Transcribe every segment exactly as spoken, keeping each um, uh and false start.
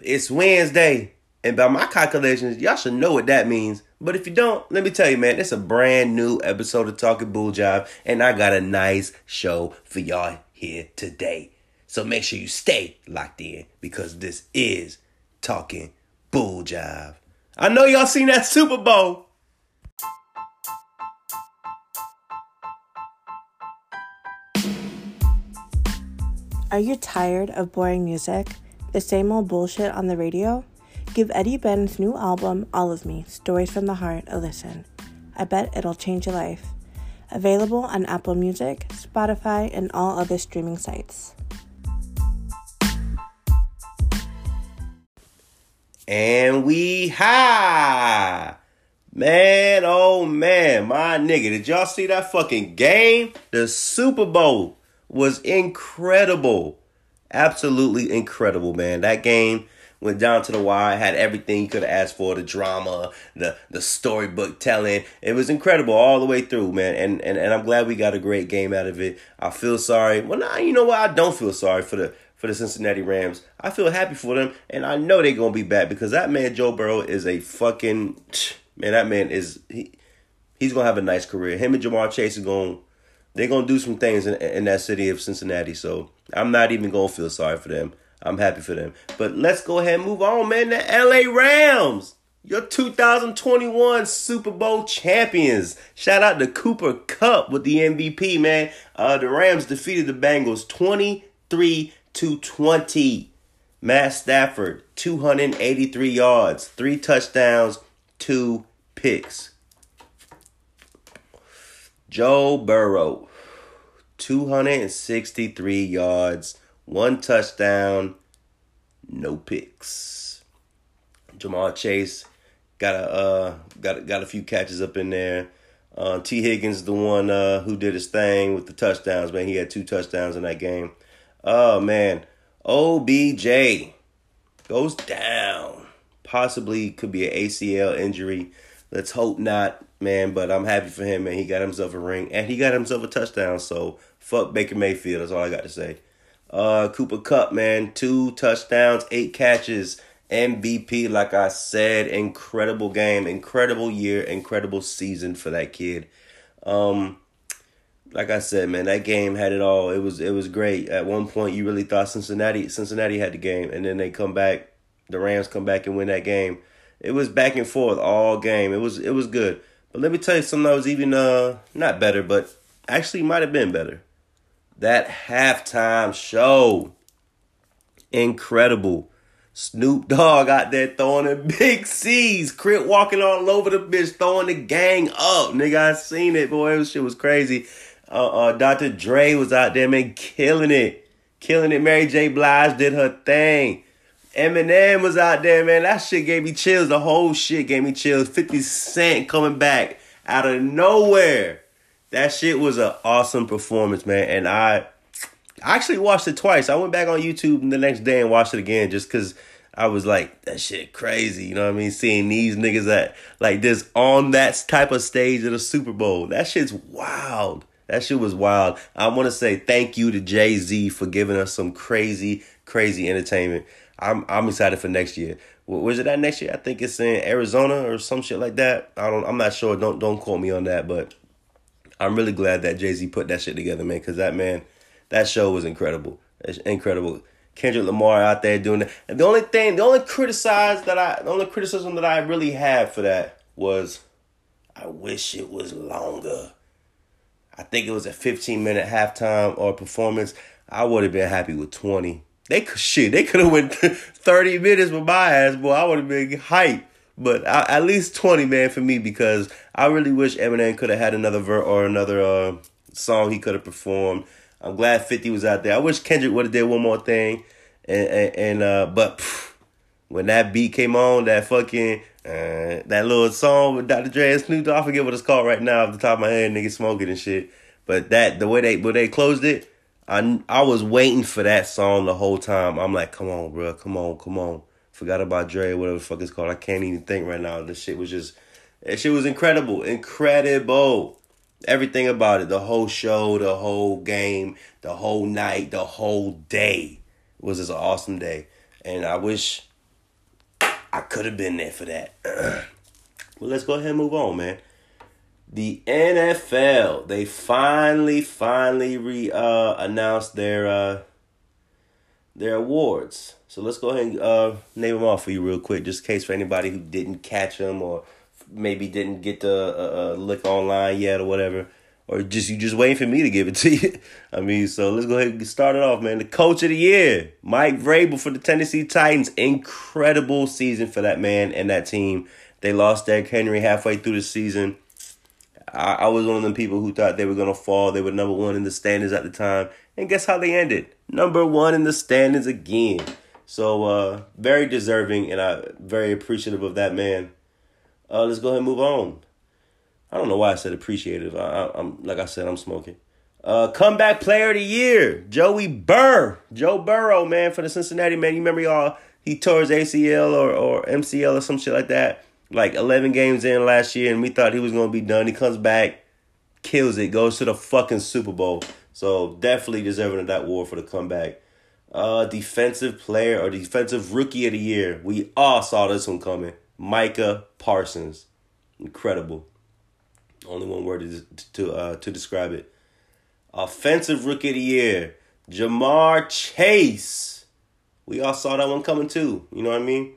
It's Wednesday, and by my calculations, y'all should know what that means. But if you don't, let me tell you, man, it's a brand new episode of Talking Bull Jive, and I got a nice show for y'all here today. So make sure you stay locked in, because this is Talking Bull Jive. I know y'all seen that Super Bowl. Are you tired of boring music? The same old bullshit on the radio? Give Eddie Ben's new album, All of Me, Stories from the Heart, a listen. I bet it'll change your life. Available on Apple Music, Spotify, and all other streaming sites. And we high. Man, oh man, my nigga. Did y'all see that fucking game? The Super Bowl was incredible. Absolutely incredible, man. That game went down to the wire. Had everything you could have asked for. The drama, the, the storybook telling. It was incredible all the way through, man. And, and and I'm glad we got a great game out of it. I feel sorry. Well, nah, you know what? I don't feel sorry for the For the Cincinnati Rams. I feel happy for them, and I know they're going to be back, because that man Joe Burrow is a fucking man. That man is he, he's going to have a nice career. Him and Ja'Marr Chase are going they're going to do some things in, in that city of Cincinnati. So I'm not even going to feel sorry for them. I'm happy for them. But let's go ahead and move on, man. The L A Rams, your two thousand twenty-one Super Bowl champions. Shout out to Cooper Kupp with the M V P, man. Uh, the Rams defeated the Bengals twenty-three. two twenty. Matt Stafford, two hundred eighty-three yards, three touchdowns, two picks. Joe Burrow, two hundred sixty-three yards, one touchdown, no picks. Ja'Marr Chase got a uh, got a, got a few catches up in there. Uh, T. Higgins, the one uh, who did his thing with the touchdowns, man. He had two touchdowns in that game. Oh, man. O B J goes down. Possibly could be an A C L injury. Let's hope not, man. But I'm happy for him, man. He got himself a ring. And he got himself a touchdown. So, fuck Baker Mayfield. That's all I got to say. Uh, Cooper Kupp, man. Two touchdowns, eight catches. M V P, like I said. Incredible game. Incredible year. Incredible season for that kid. Um... Like I said, man, that game had it all. It was it was great. At one point, you really thought Cincinnati Cincinnati had the game, and then they come back. The Rams come back and win that game. It was back and forth all game. It was it was good. But let me tell you something that was even uh not better, but actually might have been better. That halftime show, incredible. Snoop Dogg out there throwing the big C's. Crip walking all over the bitch, throwing the gang up. Nigga, I seen it, boy. This shit was crazy. Uh, uh, Doctor Dre was out there, man, killing it. Killing it. Mary J Blige did her thing. Eminem was out there, man. That shit gave me chills. The whole shit gave me chills. fifty Cent coming back out of nowhere. That shit was an awesome performance, man. And I, I actually watched it twice. I went back on YouTube the next day and watched it again just because I was like, that shit crazy. You know what I mean? Seeing these niggas at, like this on that type of stage at a Super Bowl. That shit's wild. That shit was wild. I want to say thank you to Jay-Z for giving us some crazy, crazy entertainment. I'm I'm excited for next year. Was it that next year? I think it's in Arizona or some shit like that. I don't. I'm not sure. Don't don't quote me on that. But I'm really glad that Jay-Z put that shit together, man. Because that man, that show was incredible. It's incredible. Kendrick Lamar out there doing that. And the only thing, the only criticize that I, the only criticism that I really had for that was, I wish it was longer. I think it was a fifteen-minute halftime or performance. I would have been happy with twenty. They could shit. They could have went thirty minutes with my ass, boy. I would have been hyped. But I, at least twenty, man, for me, because I really wish Eminem could have had another ver or another uh, song he could have performed. I'm glad fifty was out there. I wish Kendrick would have did one more thing. And and, and uh, but phew, when that beat came on, that fucking. Uh, that little song with Doctor Dre and Snoop Dogg, I forget what it's called right now off the top of my head, nigga smoking and shit. But that, the way they when they closed it, I, I was waiting for that song the whole time. I'm like, come on, bro, come on, come on. Forgot about Dre, whatever the fuck it's called. I can't even think right now. This shit was just, that shit was incredible. Incredible. Everything about it. The whole show, the whole game, the whole night, the whole day was just an awesome day. And I wish I could have been there for that. Well, let's go ahead and move on, man. The N F L, they finally, finally re uh, announced their uh, their awards. So let's go ahead and uh, name them off for you real quick, just in case for anybody who didn't catch them or maybe didn't get to uh, uh, look online yet or whatever, or just you just waiting for me to give it to you. I mean, so let's go ahead and start it off, man. The Coach of the Year, Mike Vrabel for the Tennessee Titans. Incredible season for that man and that team. They lost Derrick Henry halfway through the season. I, I was one of them people who thought they were going to fall. They were number one in the standings at the time. And guess how they ended? Number one in the standings again. So uh, very deserving, and I very appreciative of that man. Uh, let's go ahead and move on. I don't know why I said appreciative. I, I, I'm like I said, I'm smoking. Uh, comeback Player of the Year, Joey Burr, Joe Burrow, man, for the Cincinnati, man. You remember y'all? He tore his A C L or or M C L or some shit like that, like eleven games in last year, and we thought he was gonna be done. He comes back, kills it, goes to the fucking Super Bowl. So definitely deserving of that award for the comeback. Uh, defensive player or defensive rookie of the year. We all saw this one coming. Micah Parsons, incredible. Only one word to to uh to describe it. Offensive rookie of the year, Ja'Marr Chase. We all saw that one coming too. You know what I mean?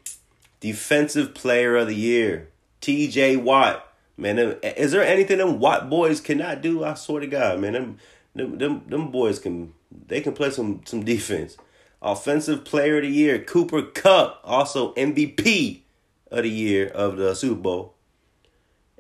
Defensive player of the year, T J Watt. Man, is there anything them Watt boys cannot do? I swear to God, man, them them them, them boys can they can play some some defense. Offensive player of the year, Cooper Kupp, also M V P of the year of the Super Bowl.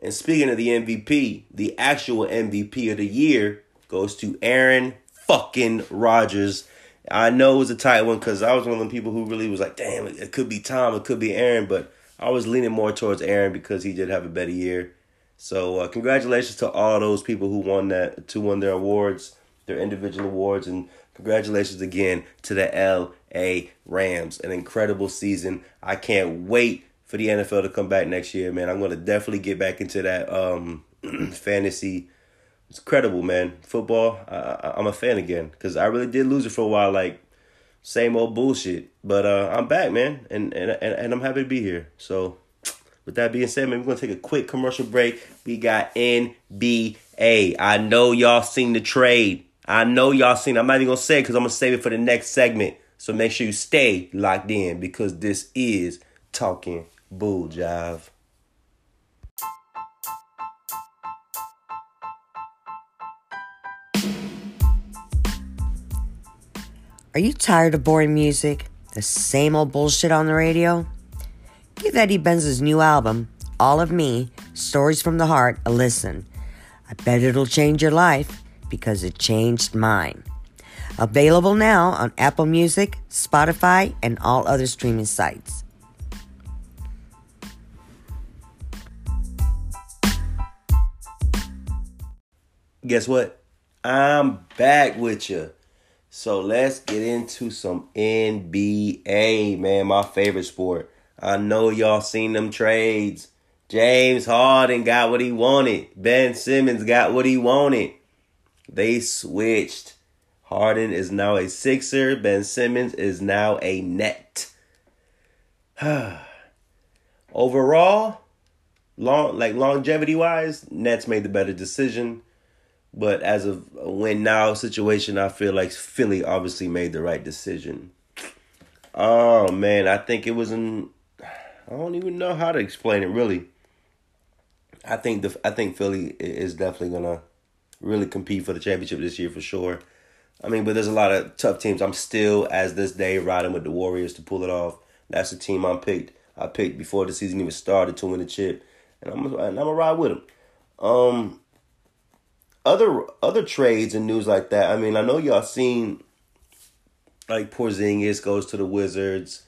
And speaking of the M V P, the actual M V P of the year goes to Aaron fucking Rodgers. I know it was a tight one because I was one of them people who really was like, damn, it could be Tom, it could be Aaron. But I was leaning more towards Aaron because he did have a better year. So uh, congratulations to all those people who won that, to won their awards, their individual awards. And congratulations again to the L A Rams. An incredible season. I can't wait for the N F L to come back next year, man. I'm going to definitely get back into that um, fantasy. It's incredible, man. Football, I, I, I'm a fan again. Because I really did lose it for a while, like, same old bullshit. But uh, I'm back, man. And, and, and, and I'm happy to be here. So, with that being said, man, we're going to take a quick commercial break. We got N B A. I know y'all seen the trade. I know y'all seen it. I'm not even going to say it because I'm going to save it for the next segment. So, make sure you stay locked in because this is Talking Bull Jive. Are you tired of boring music? The same old bullshit on the radio? Give Eddie Ben's new album, All of Me, Stories from the Heart, a listen. I bet it'll change your life because it changed mine. Available now on Apple Music, Spotify, and all other streaming sites. Guess what? I'm back with you. So let's get into some N B A, man, my favorite sport. I know y'all seen them trades. James Harden got what he wanted. Ben Simmons got what he wanted. They switched. Harden is now a Sixer. Ben Simmons is now a Net. Overall, long like longevity-wise, Nets made the better decision. But as of a win-now situation, I feel like Philly obviously made the right decision. Oh, man, I think it was an... I don't even know how to explain it, really. I think the I think Philly is definitely going to really compete for the championship this year for sure. I mean, but there's a lot of tough teams. I'm still, as this day, riding with the Warriors to pull it off. That's the team I picked. I picked before the season even started to win the chip. And I'm, and I'm going to ride with them. Um... Other other trades and news like that. I mean, I know y'all seen like Porzingis goes to the Wizards,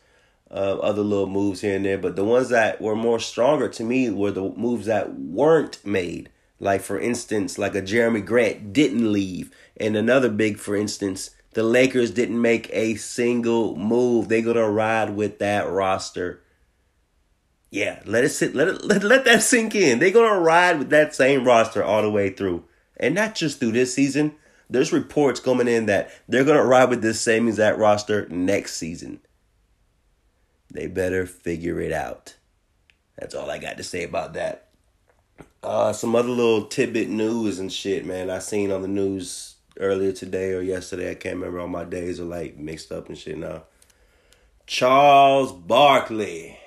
uh, other little moves here and there. But the ones that were more stronger to me were the moves that weren't made. Like, for instance, like a Jeremy Grant didn't leave. And another big, for instance, The Lakers didn't make a single move. They're going to ride with that roster. Yeah, let it sit. Let it let, let that sink in. They're going to ride with that same roster all the way through. And not just through this season. There's reports coming in that they're going to ride with this same exact roster next season. They better figure it out. That's all I got to say about that. Uh, some other little tidbit news and shit, man. I seen on the news earlier today or yesterday. I can't remember. All my days are like mixed up and shit now. Charles Barkley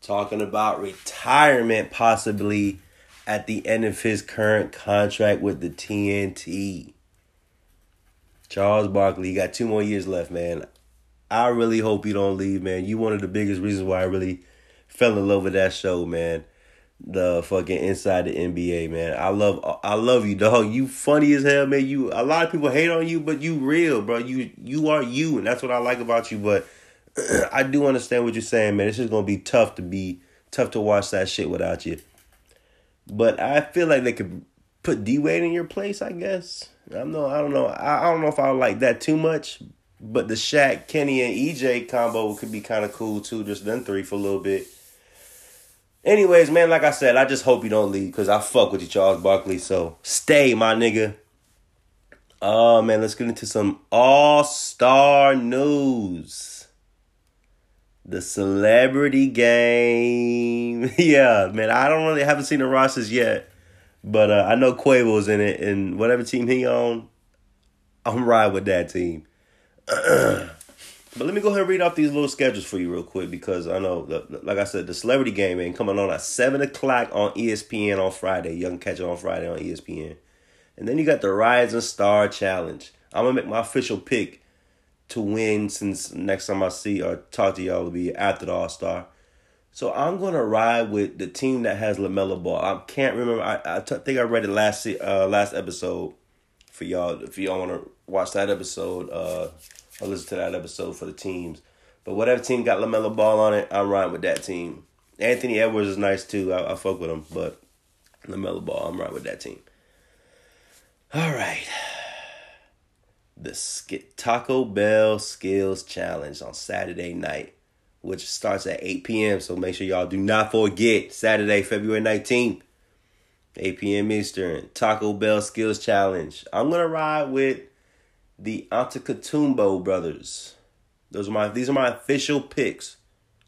talking about retirement possibly at the end of his current contract with the T N T. Charles Barkley, you got two more years left, man. I really hope you don't leave, man. You one of the biggest reasons why I really fell in love with that show, man. The fucking Inside the N B A, man. I love, I love you, dog. You funny as hell, man. You, a lot of people hate on you, but you real, bro. You, you are you, and that's what I like about you. But I do understand what you're saying, man. It's just gonna be tough to be tough to watch that shit without you. But I feel like they could put D-Wade in your place, I guess. I'm no, I don't know. I, I don't know if I like that too much. But the Shaq, Kenny, and E J combo could be kind of cool, too. Just them three for a little bit. Anyways, man, like I said, I just hope you don't leave because I fuck with you, Charles Barkley. So stay, my nigga. Oh, man, let's get into some all-star news. The celebrity game. Yeah, man, I don't really haven't seen the rosters yet. But uh, I know Quavo's in it. And whatever team he on, I'm riding with that team. But let me go ahead and read off these little schedules for you real quick because I know, like I said, the celebrity game ain't coming on at seven o'clock on E S P N on Friday. You can catch it on Friday on E S P N. And then you got the Rising Star Challenge. I'm going to make my official pick to win since next time I see or talk to y'all will be after the All-Star. So I'm going to ride with the team that has LaMelo Ball. I can't remember. I, I t- think I read it last uh, last episode for y'all. If y'all want to watch that episode, uh, or listen to that episode for the teams. But whatever team got LaMelo Ball on it, I'm riding with that team. Anthony Edwards is nice too. I, I fuck with him, but LaMelo Ball, I'm riding with that team. All right. The Sk- Taco Bell Skills Challenge on Saturday night, which starts at eight p.m. So make sure y'all do not forget Saturday, February nineteenth, eight p.m. Eastern. Taco Bell Skills Challenge. I'm going to ride with the Antetokounmpo brothers. Those are my these are my official picks.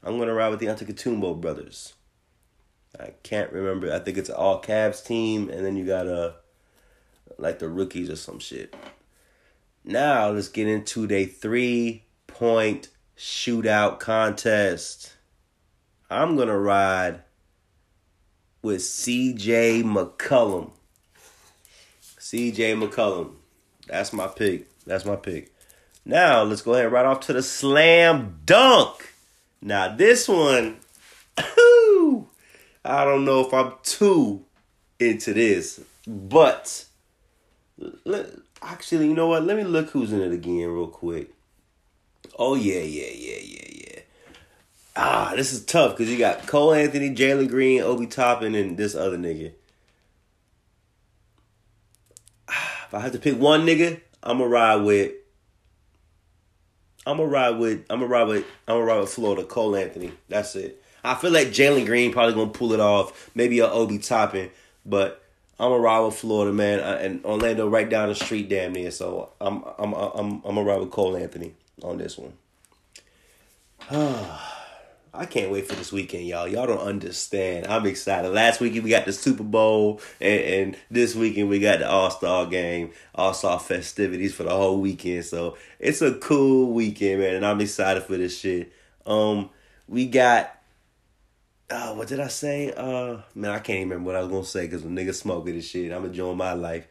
I'm gonna ride with the Antetokounmpo brothers. I can't remember. I think it's an all Cavs team, and then you got uh like the rookies or some shit. Now let's get into the three point shootout contest. I'm gonna ride with C J McCollum. C J McCollum. That's my pick. That's my pick. Now, let's go ahead right off to the slam dunk. Now, this one, I don't know if I'm too into this, but let, actually, you know what? Let me look who's in it again real quick. Oh, yeah, yeah, yeah, yeah, yeah. Ah, this is tough because you got Cole Anthony, Jalen Green, Obi Toppin, and this other nigga. If I have to pick one nigga, I'ma ride with I'ma ride with I'ma ride with I'ma ride with Florida, Cole Anthony. That's it. I feel like Jalen Green probably gonna pull it off. Maybe a Obi Toppin, but I'ma ride with Florida, man. And Orlando right down the street damn near. So I'm I'm I'm I'ma ride with Cole Anthony on this one. I can't wait for this weekend, y'all. Y'all don't understand. I'm excited. Last weekend, we got the Super Bowl. And, and this weekend, we got the All-Star game. All-Star festivities for the whole weekend. So, it's a cool weekend, man. And I'm excited for this shit. Um, We got... Uh, what did I say? Uh, Man, I can't even remember what I was going to say. Because when niggas smoke this shit, I'm enjoying my life.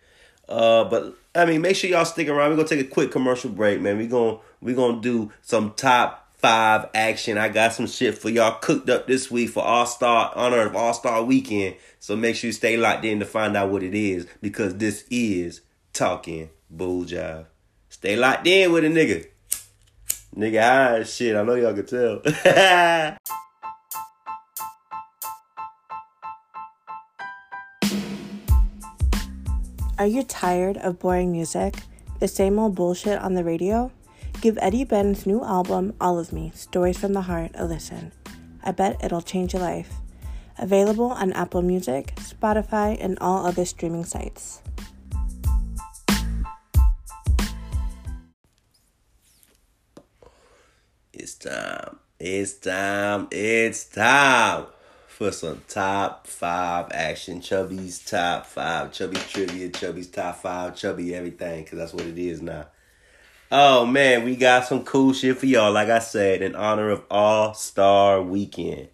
Uh, But, I mean, make sure y'all stick around. We're going to take a quick commercial break, man. We're going we gonna to do some top... Five action. I got some shit for y'all cooked up this week for All-Star honor of All-Star weekend. So make sure you stay locked in to find out what it is because this is Talking Bull Jive. Stay locked in with a nigga. Nigga high as shit. I know y'all can tell. Are you tired of boring music? is same old bullshit on the radio? Give Eddie Ben's new album, All of Me, Stories from the Heart, a listen. I bet it'll change your life. Available on Apple Music, Spotify, and all other streaming sites. It's time, it's time, it's time for some top five action. Chubby's top five, Chubby's trivia, Chubby's top five, Chubby everything, because that's what it is now. Oh man, we got some cool shit for y'all. Like I said, in honor of All-Star Weekend,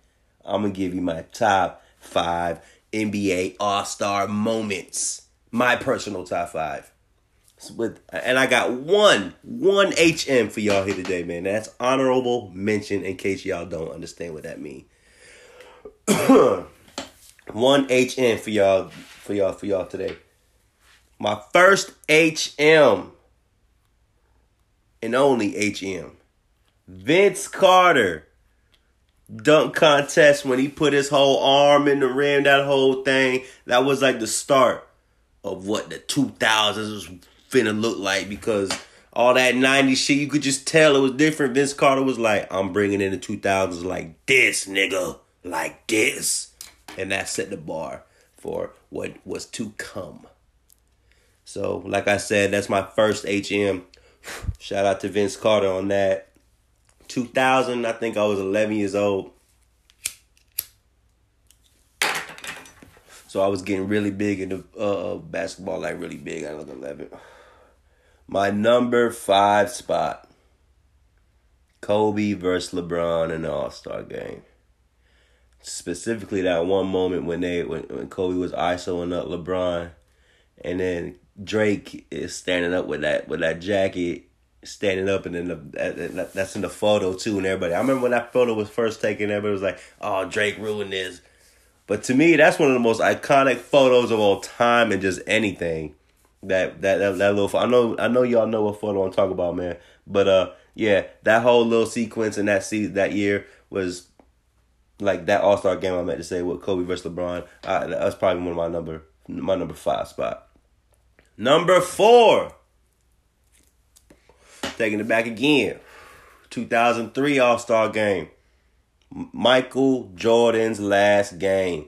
I'm going to give you my top five N B A All-Star moments. My personal top five. With, and I got one, one H M for y'all here today, man. That's honorable mention in case y'all don't understand what that means. One H M for y'all, for y'all, for y'all today. My first H M and only H M. Vince Carter dunk contest when he put his whole arm in the rim, that whole thing. That was like the start of what the two thousands was finna look like, because all that nineties shit, you could just tell it was different. Vince Carter was like, I'm bringing in the two thousands like this, nigga. Like this. And that set the bar for what was to come. So, like I said, that's my first H M. Shout out to Vince Carter on that. two thousand, I think I was eleven years old. So I was getting really big into uh, basketball, like really big. I was eleven. My number five spot. Kobe versus LeBron in the All-Star game. Specifically that one moment when they when, when Kobe was ISOing up LeBron. And then Drake is standing up with that with that jacket, standing up, and then the, that, that's in the photo too, and everybody. I remember when that photo was first taken, everybody was like, "Oh, Drake ruined this." But to me, that's one of the most iconic photos of all time, and just anything. That that that, that little I know I know y'all know what photo I'm talking about, man. But uh, yeah, that whole little sequence in that season that year was like that All-Star game I meant to say with Kobe versus LeBron. I, that was probably one of my number my number five spot. Number four, taking it back again, two thousand three All-Star Game, Michael Jordan's last game.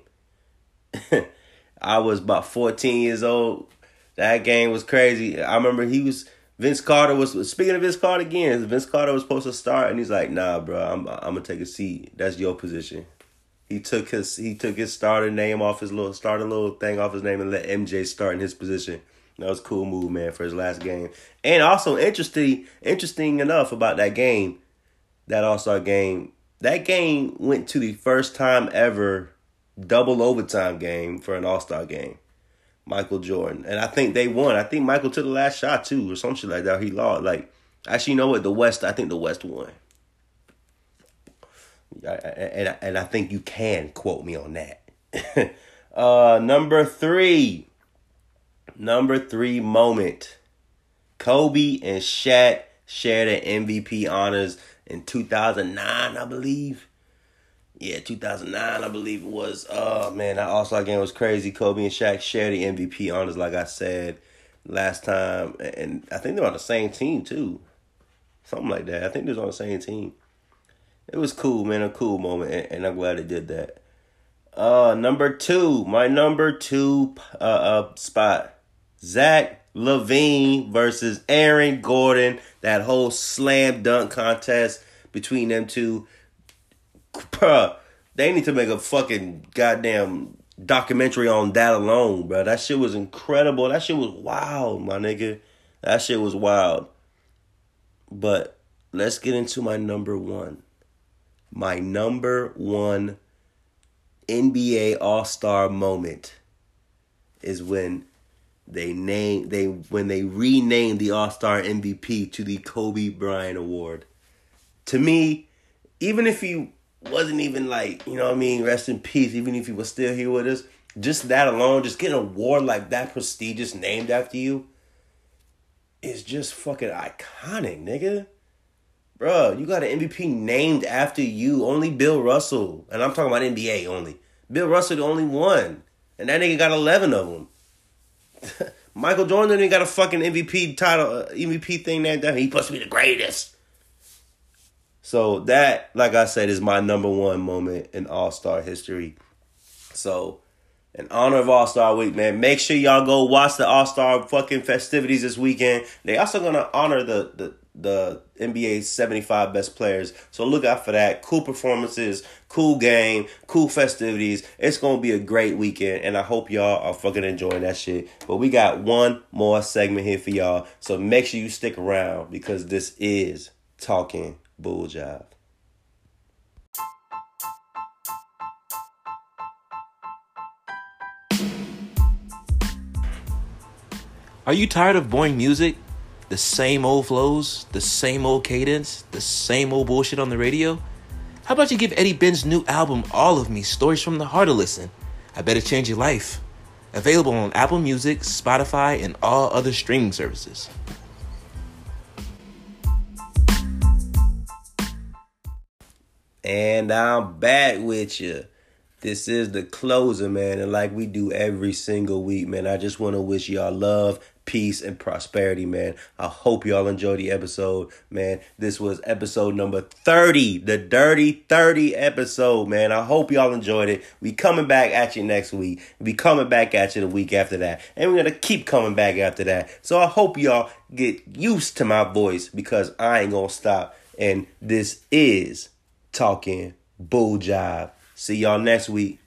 I was about fourteen years old. That game was crazy. I remember he was, Vince Carter was, speaking of Vince Carter again, Vince Carter was supposed to start, and he's like, nah, bro, I'm, I'm going to take a seat. That's your position. He took his he took his starter name off his little, starter little thing off his name and let M J start in his position. That was a cool move, man, for his last game. And also, interesting interesting enough about that game, that All-Star game, that game went to the first time ever double overtime game for an All-Star game. Michael Jordan. And I think they won. I think Michael took the last shot, too, or some shit like that. He lost. Like, actually, you know what? The West, I think the West won. And, and I think you can quote me on that. uh, number three. Number three moment. Kobe and Shaq shared the M V P honors in two thousand nine, I believe. Yeah, two thousand nine, I believe it was. Oh, man, that All-Star game was crazy. Kobe and Shaq shared the M V P honors, like I said last time. And I think they were on the same team, too. Something like that. I think they was on the same team. It was cool, man. A cool moment. And I'm glad they did that. Uh, number two. My number two uh, uh spot. Zach LaVine versus Aaron Gordon. That whole slam dunk contest between them two. Bruh, they need to make a fucking goddamn documentary on that alone, bro. That shit was incredible. That shit was wild, my nigga. That shit was wild. But let's get into my number one. My number one N B A All-Star moment is when... They name they when they renamed the All-Star M V P to the Kobe Bryant Award. To me, even if he wasn't even like, you know what I mean, rest in peace, even if he was still here with us, just that alone, just getting an award like that prestigious named after you is just fucking iconic, nigga. Bro, you got an M V P named after you. Only Bill Russell, and I'm talking about N B A only. Bill Russell the only one, and that nigga got eleven of them. Michael Jordan ain't got a fucking M V P title, M V P thing that down. He supposed to be the greatest. So that, like I said, is my number one moment in All-Star history. So in honor of All-Star Week, man, make sure y'all go watch the All-Star fucking festivities this weekend. They also going to honor the, the, the N B A seventy-five best players. So look out for that. Cool performances, cool game, cool festivities. It's going to be a great weekend, and I hope y'all are fucking enjoying that shit. But we got one more segment here for y'all, so make sure you stick around because this is Talking Bull Jive. Are you tired of boring music? The same old flows, the same old cadence, the same old bullshit on the radio? How about you give Eddie Ben's new album, All of Me, Stories from the Heart, a listen? I bet it changed your life. Available on Apple Music, Spotify, and all other streaming services. And I'm back with you. This is the closer, man. And like we do every single week, man, I just want to wish y'all love, peace, and prosperity, man. I hope y'all enjoyed the episode, man. This was episode number thirty, the Dirty thirty episode, man. I hope y'all enjoyed it. We coming back at you next week. We coming back at you the week after that. And we're going to keep coming back after that. So I hope y'all get used to my voice because I ain't going to stop. And this is Talking Bull Jive. See y'all next week.